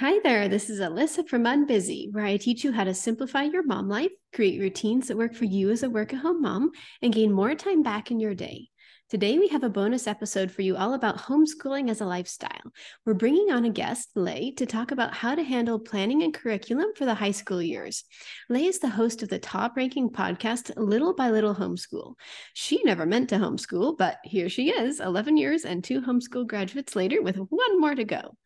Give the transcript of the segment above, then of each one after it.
Hi there, this is Alyssa from UnBusy, where I teach you how to simplify your mom life, create routines that work for you as a work-at-home mom, and gain more time back in your day. Today, we have a bonus episode for you all about homeschooling as a lifestyle. We're bringing on a guest, Lei, to talk about how to handle planning and curriculum for the high school years. Lei is the host of the top-ranking podcast, Little by Little Homeschool. She never meant to homeschool, but here she is, 11 years and 2 homeschool graduates later with 1 more to go.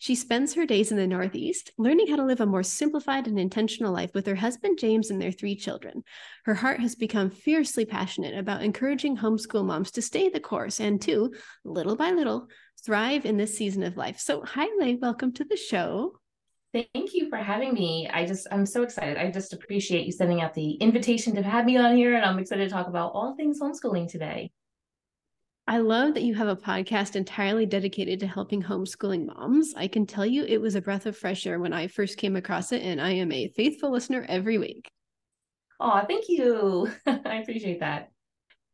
She spends her days in the Northeast, learning how to live a more simplified and intentional life with her husband, James, and their 3 children. Her heart has become fiercely passionate about encouraging homeschool moms to stay the course and to, little by little, thrive in this season of life. So, hi, Lei, welcome to the show. Thank you for having me. I'm so excited. I just appreciate you sending out the invitation to have me on here, and I'm excited to talk about all things homeschooling today. I love that you have a podcast entirely dedicated to helping homeschooling moms. I can tell you it was a breath of fresh air when I first came across it, and I am a faithful listener every week. Oh, thank you. I appreciate that.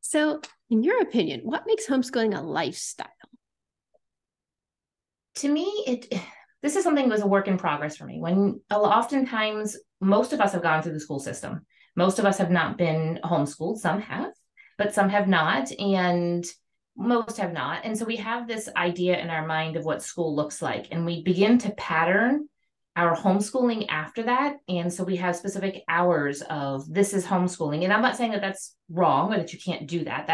So, in your opinion, what makes homeschooling a lifestyle? To me, this is something that was a work in progress for me. When oftentimes, most of us have gone through the school system. Most of us have not been homeschooled. Some have, but some have not. And most have not. And so we have this idea in our mind of what school looks like, and we begin to pattern our homeschooling after that. And so we have specific hours of this is homeschooling. And I'm not saying that that's wrong or that you can't do that.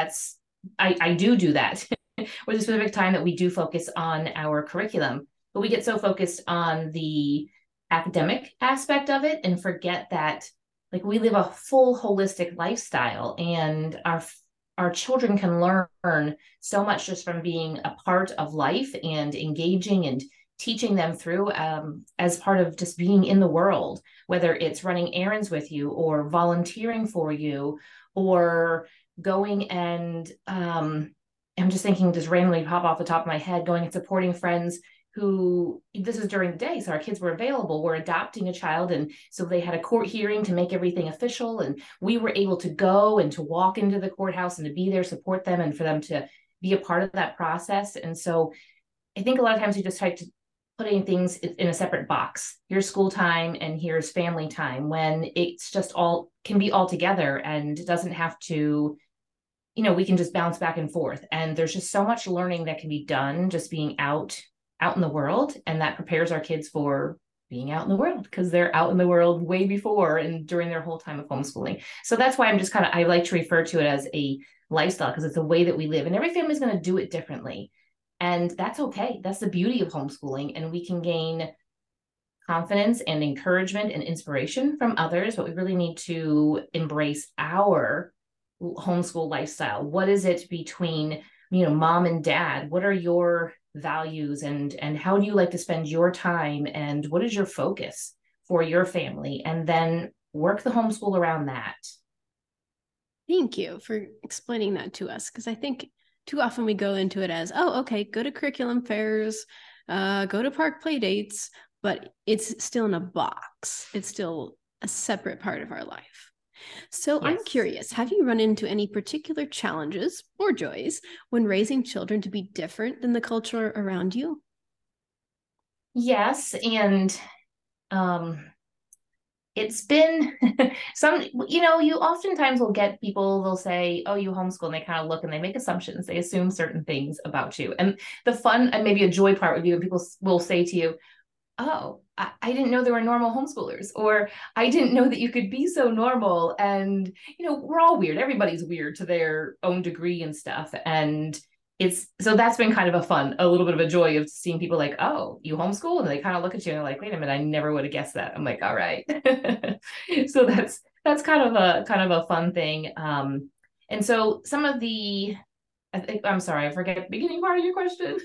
I do that with a specific time that we do focus on our curriculum, but we get so focused on the academic aspect of it and forget that like we live a full holistic lifestyle, and our children can learn so much just from being a part of life and engaging and teaching them through as part of just being in the world, whether it's running errands with you or volunteering for you or going and I'm just thinking just randomly pop off the top of my head, going and supporting friends who, this was during the day, so our kids were available. We're adopting a child, and so they had a court hearing to make everything official, and we were able to go and to walk into the courthouse and to be there, support them, and for them to be a part of that process. And so I think a lot of times we just try to putting things in a separate box. Here's school time and here's family time, when it's just all can be all together, and it doesn't have to, you know, we can just bounce back and forth. And there's just so much learning that can be done just being out in the world, and that prepares our kids for being out in the world, because they're out in the world way before and during their whole time of homeschooling. So that's why I like to refer to it as a lifestyle, because it's a way that we live, and every family is going to do it differently. And that's okay. That's the beauty of homeschooling. And we can gain confidence and encouragement and inspiration from others, but we really need to embrace our homeschool lifestyle. What is it between, you know, mom and dad? What are your values and how do you like to spend your time, and what is your focus for your family, and then work the homeschool around that. Thank you for explaining that to us, because I think too often we go into it as, oh, okay, go to curriculum fairs, go to park play dates, but it's still in a box. It's still a separate part of our life. So yes. I'm curious, have you run into any particular challenges or joys when raising children to be different than the culture around you? Yes. And it's been you oftentimes will get people, they'll say, oh, you homeschool, and they kind of look and they make assumptions. They assume certain things about you. And the fun and maybe a joy part would be when people will say to you, oh, I didn't know there were normal homeschoolers, or I didn't know that you could be so normal. And, you know, we're all weird. Everybody's weird to their own degree and stuff. And so that's been kind of a little bit of a joy of seeing people like, oh, you homeschool? And they kind of look at you and they're like, wait a minute, I never would have guessed that. I'm like, all right. So that's kind of a fun thing. And so some of the, I'm sorry, I forget the beginning part of your question.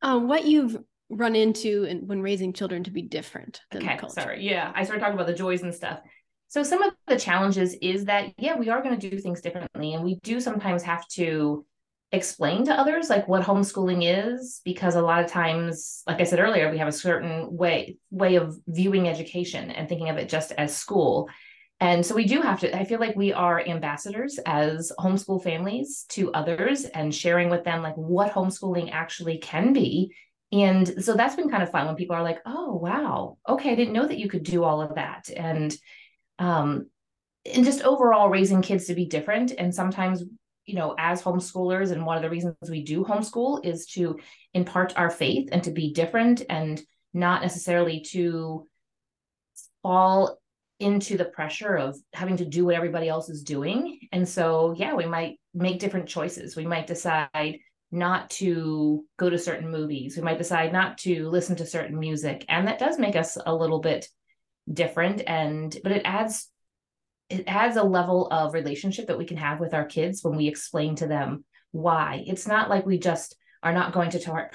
What you've run into and when raising children to be different than the culture. Sorry. Yeah. I started talking about the joys and stuff. So some of the challenges is that, yeah, we are going to do things differently. And we do sometimes have to explain to others like what homeschooling is, because a lot of times, like I said earlier, we have a certain way of viewing education and thinking of it just as school. And so we do have to, I feel like we are ambassadors as homeschool families to others and sharing with them like what homeschooling actually can be And so that's been kind of fun when people are like, oh, wow, okay, I didn't know that you could do all of that. And just overall raising kids to be different. And sometimes, you know, as homeschoolers, and one of the reasons we do homeschool is to impart our faith and to be different, and not necessarily to fall into the pressure of having to do what everybody else is doing. And so, yeah, we might make different choices. We might decide not to go to certain movies. We might decide not to listen to certain music. And that does make us a little bit different. But it adds a level of relationship that we can have with our kids when we explain to them why. It's not like we just are not going to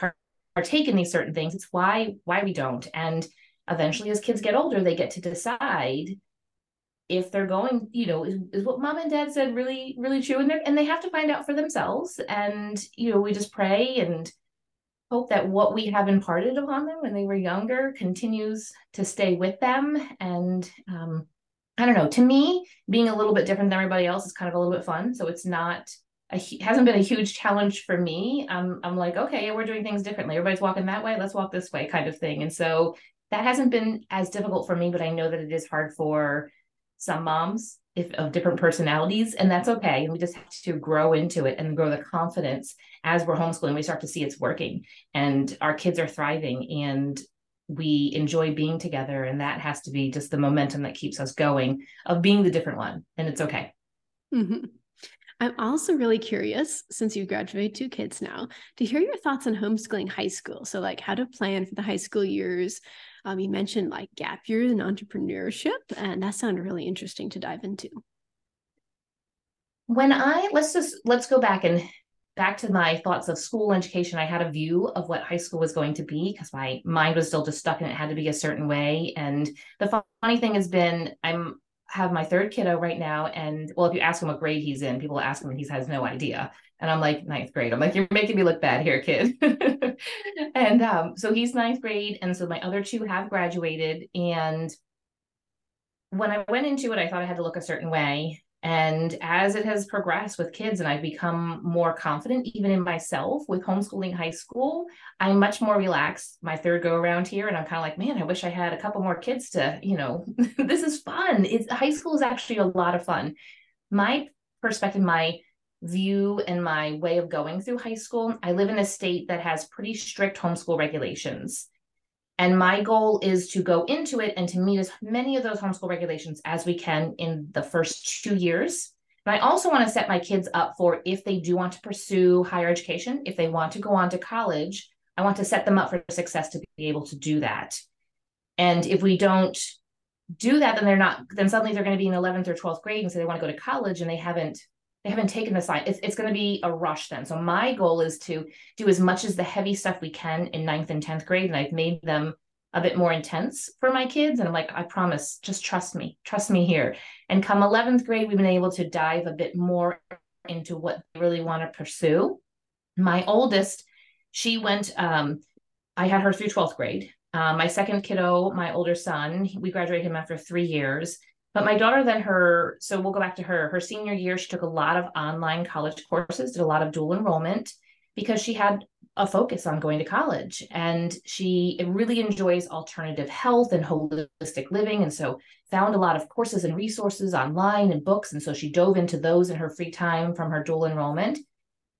partake in these certain things. It's why we don't. And eventually, as kids get older, they get to decide if they're going, you know, is what mom and dad said really, really true? And they have to find out for themselves. And, you know, we just pray and hope that what we have imparted upon them when they were younger continues to stay with them. And I don't know, to me, being a little bit different than everybody else is kind of a little bit fun. So it's not, hasn't been a huge challenge for me. I'm like, okay, we're doing things differently. Everybody's walking that way. Let's walk this way kind of thing. And so that hasn't been as difficult for me, but I know that it is hard for some moms of different personalities, and that's okay. And we just have to grow into it and grow the confidence as we're homeschooling. We start to see it's working and our kids are thriving and we enjoy being together. And that has to be just the momentum that keeps us going of being the different one. And it's okay. Mm-hmm. I'm also really curious, since you graduated 2 kids now, to hear your thoughts on homeschooling high school. So like how to plan for the high school years. You mentioned like gap years and entrepreneurship, and that sounded really interesting to dive into. Let's go back to my thoughts of school education. I had a view of what high school was going to be because my mind was still just stuck and it had to be a certain way. And the funny thing has been, I have my 3rd kiddo right now. And well, if you ask him what grade he's in, people ask him and he has no idea. And I'm like, 9th grade. I'm like, you're making me look bad here, kid. And so he's 9th grade. And so my other 2 have graduated. And when I went into it, I thought I had to look a certain way. And as it has progressed with kids and I've become more confident, even in myself with homeschooling high school, I'm much more relaxed my 3rd go around here. And I'm kind of like, man, I wish I had a couple more kids to, you know, this is fun. High school is actually a lot of fun. My perspective, my view and my way of going through high school, I live in a state that has pretty strict homeschool regulations. And my goal is to go into it and to meet as many of those homeschool regulations as we can in the first 2 years. And I also want to set my kids up for, if they do want to pursue higher education, if they want to go on to college, I want to set them up for success to be able to do that. And if we don't do that, then suddenly they're going to be in 11th or 12th grade and so they want to go to college and they haven't taken the sign. It's going to be a rush then. So my goal is to do as much as the heavy stuff we can in 9th and 10th grade. And I've made them a bit more intense for my kids. And I'm like, I promise, just trust me here. And come 11th grade, we've been able to dive a bit more into what they really want to pursue. My oldest, she went, I had her through 12th grade. My 2nd kiddo, my older son, we graduated him after 3 years. But my daughter then so we'll go back to her senior year, she took a lot of online college courses, did a lot of dual enrollment because she had a focus on going to college. And she really enjoys alternative health and holistic living. And so found a lot of courses and resources online and books. And so she dove into those in her free time from her dual enrollment.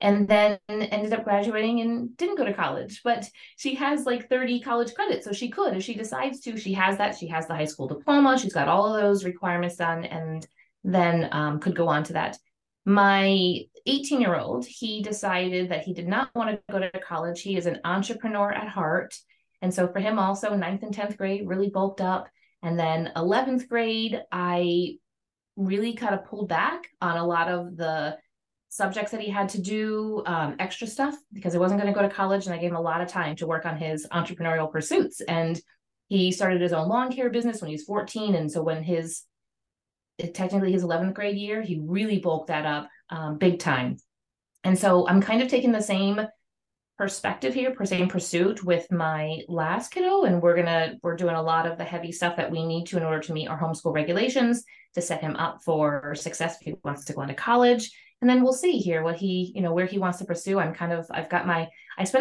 And then ended up graduating and didn't go to college, but she has like 30 college credits. So she could, if she decides to, she has that. She has the high school diploma. She's got all of those requirements done and then could go on to that. My 18-year-old, he decided that he did not want to go to college. He is an entrepreneur at heart. And so for him also, 9th and 10th grade really bulked up. And then 11th grade, I really kind of pulled back on a lot of the subjects that he had to do, extra stuff, because I wasn't going to go to college. And I gave him a lot of time to work on his entrepreneurial pursuits. And he started his own lawn care business when he was 14. And so when technically his 11th grade year, he really bulked that up big time. And so I'm kind of taking the same perspective here, same pursuit with my last kiddo. And we're doing a lot of the heavy stuff that we need to in order to meet our homeschool regulations to set him up for success if he wants to go into college. And then we'll see here what he, you know, where he wants to pursue. I spend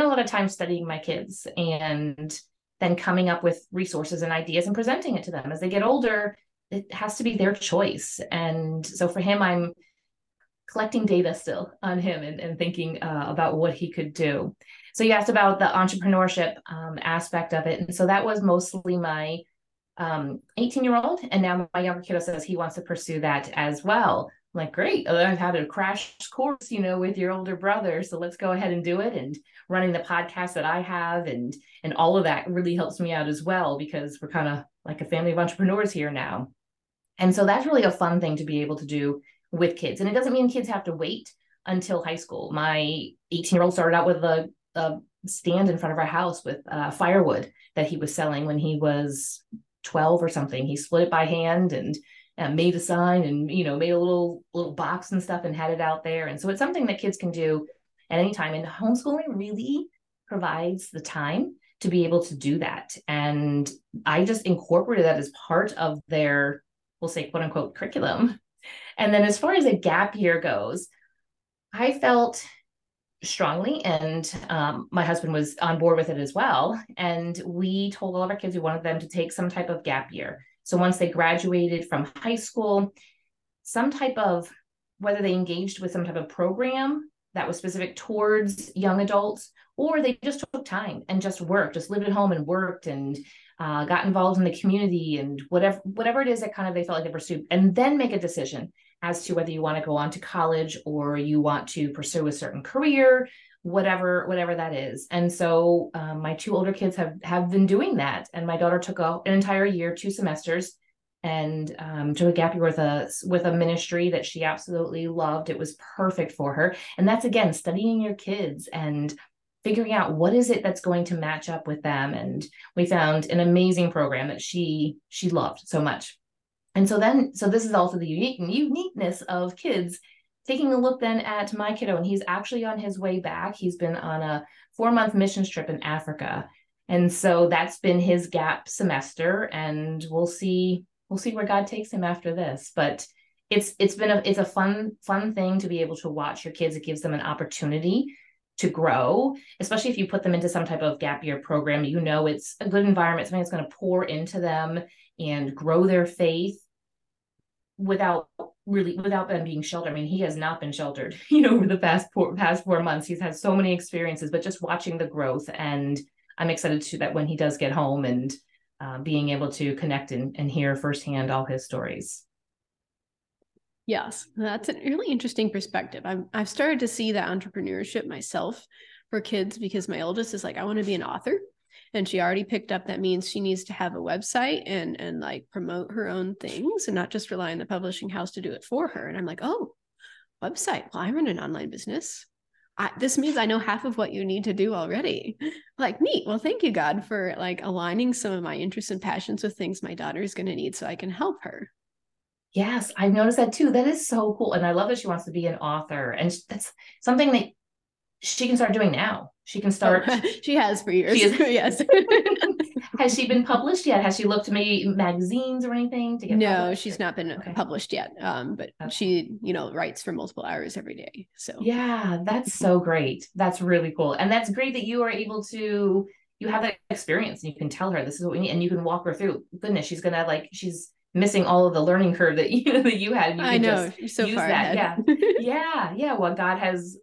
a lot of time studying my kids and then coming up with resources and ideas and presenting it to them. As they get older, it has to be their choice. And so for him, I'm collecting data still on him and thinking about what he could do. So you asked about the entrepreneurship aspect of it. And so that was mostly my 18-year-old. And now my younger kiddo says he wants to pursue that as well. I'm like, great, I've had a crash course, you know, with your older brother. So let's go ahead and do it. And running the podcast that I have and all of that really helps me out as well, because we're kind of like a family of entrepreneurs here now. And so that's really a fun thing to be able to do with kids. And it doesn't mean kids have to wait until high school. My 18-year-old started out with a stand in front of our house with firewood that he was selling when he was 12 or something. He split it by hand and made a sign and, you know, made a little box and stuff and had it out there. And so it's something that kids can do at any time. And homeschooling really provides the time to be able to do that. And I just incorporated that as part of their, we'll say, quote unquote, curriculum. And then as far as a gap year goes, I felt strongly, and my husband was on board with it as well. And we told all of our kids we wanted them to take some type of gap year. So once they graduated from high school, some type of, whether they engaged with some type of program that was specific towards young adults, or they just took time and just worked, just lived at home and worked and got involved in the community and whatever it is that kind of they felt like they pursued, and then make a decision as to whether you want to go on to college or you want to pursue a certain career, whatever that is. And so my two older kids have been doing that. And my daughter took an entire year, 2 semesters, and took a gap year with a ministry that she absolutely loved. It was perfect for her. And that's, again, studying your kids and figuring out what is it that's going to match up with them. And we found an amazing program that she loved so much. And so this is also the uniqueness of kids. Taking a look then at my kiddo, and he's actually on his way back. He's been on a 4-month missions trip in Africa. And so that's been his gap semester, and we'll see where God takes him after this. But it's a fun thing to be able to watch your kids. It gives them an opportunity to grow, especially if you put them into some type of gap year program. You know, it's a good environment, something that's going to pour into them and grow their faith without them being sheltered. I mean, he has not been sheltered, you know, over the past 4 months. He's had so many experiences, but just watching the growth. And I'm excited to that when he does get home and being able to connect and hear firsthand all his stories. Yes, that's a really interesting perspective. I've started to see that entrepreneurship myself for kids, because my oldest is like, I want to be an author. And she already picked up that means she needs to have a website and like promote her own things and not just rely on the publishing house to do it for her. And I'm like, oh, website. Well, I run an online business. This means I know half of what you need to do already. Like, neat. Well, thank you, God, for like aligning some of my interests and passions with things my daughter is going to need so I can help her. Yes, I've noticed that too. That is so cool. And I love that she wants to be an author. And that's something that she can start doing now. She can start. She has for years. Yes. Has she been published yet? Has she looked to maybe magazines or anything to get? No, published? She's not been published yet. But she, you know, writes for multiple hours every day. So yeah, that's so great. That's really cool, and that's great that you are able to. You have that experience, and you can tell her this is what we need, and you can walk her through. Goodness, she's missing all of the learning curve that you had. And you just so use far that. Ahead. Yeah. Well, God has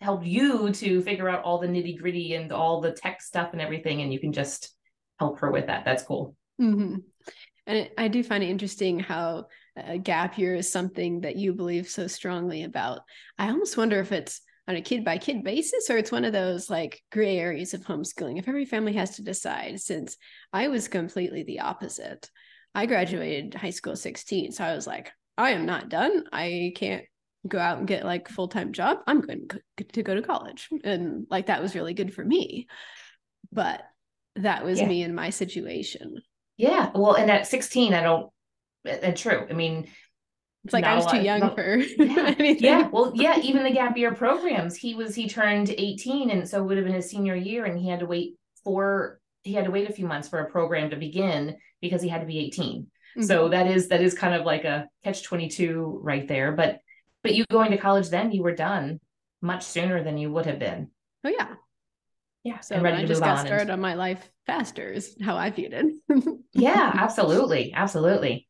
help you to figure out all the nitty gritty and all the tech stuff and everything. And you can just help her with that. That's cool. Mm-hmm. And I do find it interesting how a gap year is something that you believe so strongly about. I almost wonder if it's on a kid by kid basis, or it's one of those like gray areas of homeschooling, if every family has to decide, since I was completely the opposite. I graduated high school 16. So I was like, I am not done. I can't go out and get like full-time job. I'm going to go to college. And like, that was really good for me, but that was me in my situation. Yeah. Well, and at 16, true. I mean, it's like I was too young for anything. Yeah. Well, yeah. Even the gap year programs, he turned 18. And so it would have been his senior year, and he had to wait a few months for a program to begin because he had to be 18. Mm-hmm. So that is kind of like a catch-22 right there. But But you going to college then, you were done much sooner than you would have been. Oh, yeah. Yeah. So I just got started on my life faster is how I viewed it. Yeah, absolutely. Absolutely.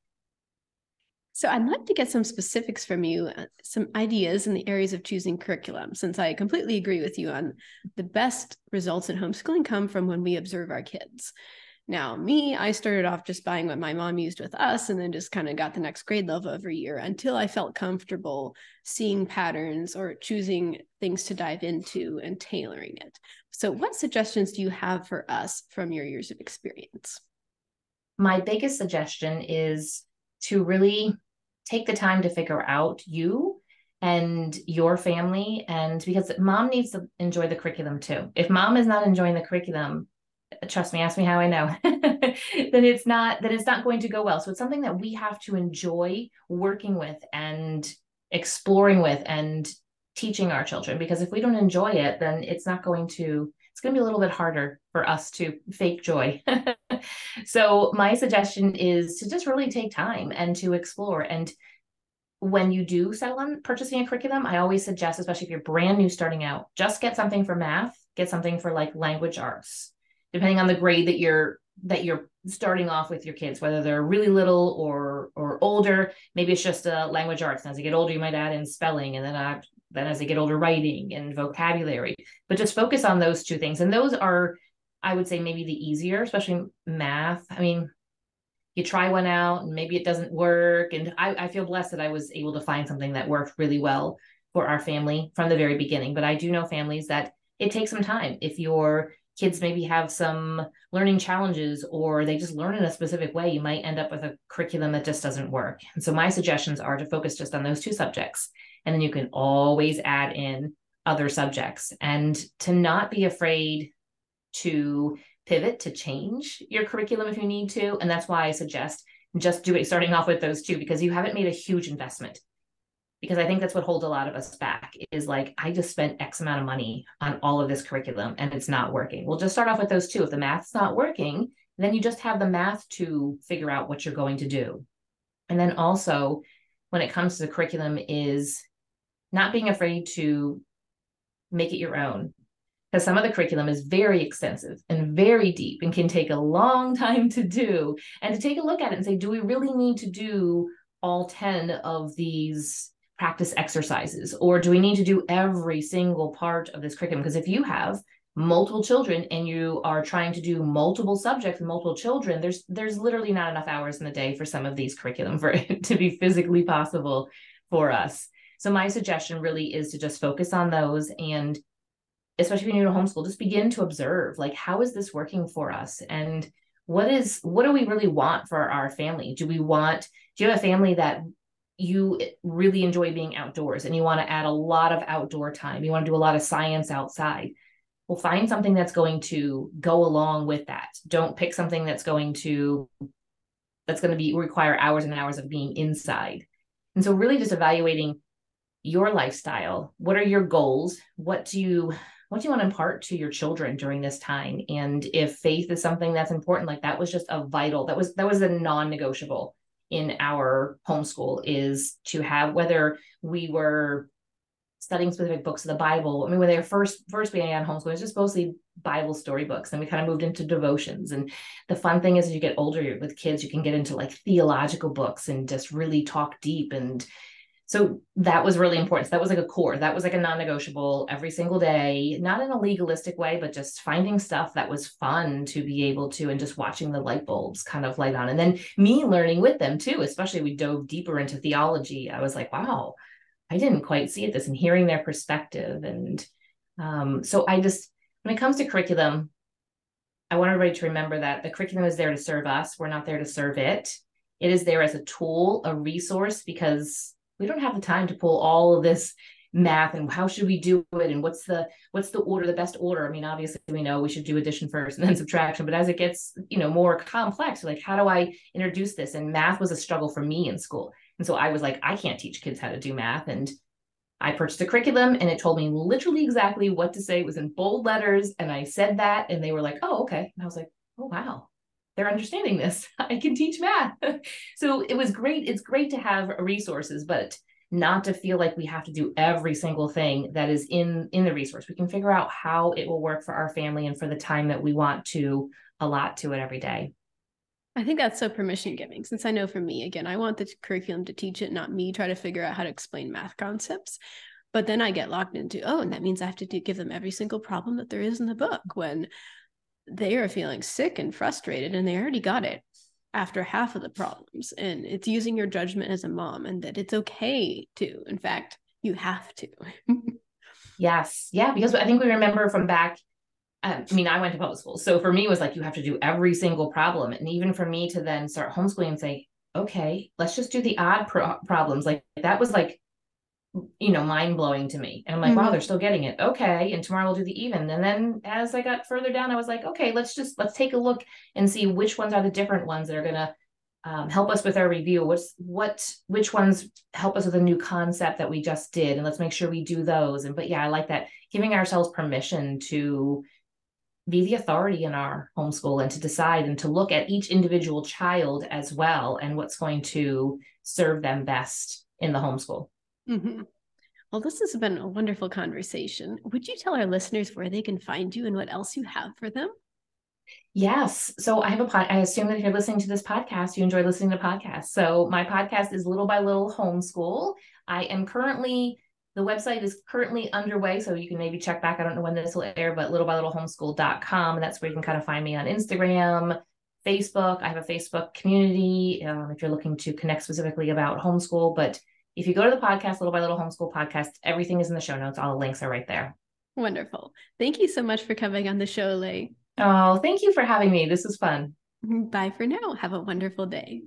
So I'd like to get some specifics from you, some ideas in the areas of choosing curriculum, since I completely agree with you on the best results in homeschooling come from when we observe our kids. Now, I started off just buying what my mom used with us and then just kind of got the next grade level every year until I felt comfortable seeing patterns or choosing things to dive into and tailoring it. So what suggestions do you have for us from your years of experience? My biggest suggestion is to really take the time to figure out you and your family, and because mom needs to enjoy the curriculum too. If mom is not enjoying the curriculum, trust me, ask me how I know, that it's not going to go well. So it's something that we have to enjoy working with and exploring with and teaching our children, because if we don't enjoy it, then it's going to be a little bit harder for us to fake joy. So my suggestion is to just really take time and to explore. And when you do settle on purchasing a curriculum, I always suggest, especially if you're brand new starting out, just get something for math, get something for like language arts, depending on the grade that you're starting off with your kids, whether they're really little or older. Maybe it's just language arts. And as they get older, you might add in spelling, and then as they get older, writing and vocabulary. But just focus on those two things. And those are, I would say, maybe the easier, especially math. I mean, you try one out and maybe it doesn't work. And I feel blessed that I was able to find something that worked really well for our family from the very beginning. But I do know families that it takes some time. If your kids maybe have some learning challenges or they just learn in a specific way, you might end up with a curriculum that just doesn't work. And so my suggestions are to focus just on those two subjects. And then you can always add in other subjects, and to not be afraid to pivot, to change your curriculum if you need to. And that's why I suggest just do it starting off with those two, because you haven't made a huge investment. Because I think that's what holds a lot of us back, is like, I just spent X amount of money on all of this curriculum and it's not working. Well, just start off with those two. If the math's not working, then you just have the math to figure out what you're going to do. And then also, when it comes to the curriculum, is not being afraid to make it your own. Because some of the curriculum is very extensive and very deep and can take a long time to do, and to take a look at it and say, do we really need to do all 10 of these practice exercises, or do we need to do every single part of this curriculum? Because if you have multiple children and you are trying to do multiple subjects and multiple children, there's literally not enough hours in the day for some of these curriculum for it to be physically possible for us. So my suggestion really is to just focus on those, and especially if you're new to homeschool, just begin to observe, like, how is this working for us? And what do we really want for our family? Do you have a family that you really enjoy being outdoors and you want to add a lot of outdoor time, you want to do a lot of science outside? Well, find something that's going to go along with that. Don't pick something that's going to require hours and hours of being inside. And so really just evaluating your lifestyle. What are your goals? What do you want to impart to your children during this time? And if faith is something that's important, like that was just a vital, that was a non-negotiable in our homeschool, is to have, whether we were studying specific books of the Bible. I mean, when they were first began homeschool, it was just mostly Bible storybooks. Then we kind of moved into devotions. And the fun thing is, as you get older with kids, you can get into like theological books and just really talk deep. And so that was really important. So that was like a core, that was like a non-negotiable every single day, not in a legalistic way, but just finding stuff that was fun to be able to, and just watching the light bulbs kind of light on. And then me learning with them too, especially we dove deeper into theology. I was like, wow, I didn't quite see it this, and hearing their perspective. And so I just, when it comes to curriculum, I want everybody to remember that the curriculum is there to serve us. We're not there to serve it. It is there as a tool, a resource, because we don't have the time to pull all of this math and how should we do it and what's the order, the best order. I mean, obviously we know we should do addition first and then subtraction, but as it gets, more complex, like, how do I introduce this? And math was a struggle for me in school. And so I was like, I can't teach kids how to do math. And I purchased a curriculum and it told me literally exactly what to say. It was in bold letters. And I said that, and they were like, oh, okay. And I was like, oh, wow. They're understanding this. I can teach math. So it was great. It's great to have resources, but not to feel like we have to do every single thing that is in the resource. We can figure out how it will work for our family and for the time that we want to allot to it every day. I think that's so permission giving, since I know for me, again, I want the curriculum to teach it, not me try to figure out how to explain math concepts. But then I get locked into, oh, and that means I have to give them every single problem that there is in the book, when they are feeling sick and frustrated and they already got it after half of the problems. And it's using your judgment as a mom, and that it's okay to, in fact, you have to. Yes. Yeah. Because I think we remember from back, I mean, I went to public school. So for me, it was like, you have to do every single problem. And even for me to then start homeschooling and say, okay, let's just do the odd problems. Like that was like, you know, mind blowing to me. And I'm like, wow, they're still getting it. Okay. And tomorrow we'll do the even. And then as I got further down, I was like, okay, let's take a look and see which ones are the different ones that are going to help us with our review. Which ones help us with a new concept that we just did. And let's make sure we do those. And, but yeah, I like that, giving ourselves permission to be the authority in our homeschool and to decide and to look at each individual child as well, and what's going to serve them best in the homeschool. Mm-hmm. Well, this has been a wonderful conversation. Would you tell our listeners where they can find you and what else you have for them? Yes. So I have I assume that if you're listening to this podcast, you enjoy listening to podcasts. So my podcast is Little by Little Homeschool. The website is currently underway, so you can maybe check back. I don't know when this will air, but littlebylittlehomeschool.com. And that's where you can kind of find me on Instagram, Facebook. I have a Facebook community if you're looking to connect specifically about homeschool. But if you go to the podcast, Little by Little Homeschool Podcast, everything is in the show notes. All the links are right there. Wonderful. Thank you so much for coming on the show, Leigh. Oh, thank you for having me. This was fun. Bye for now. Have a wonderful day.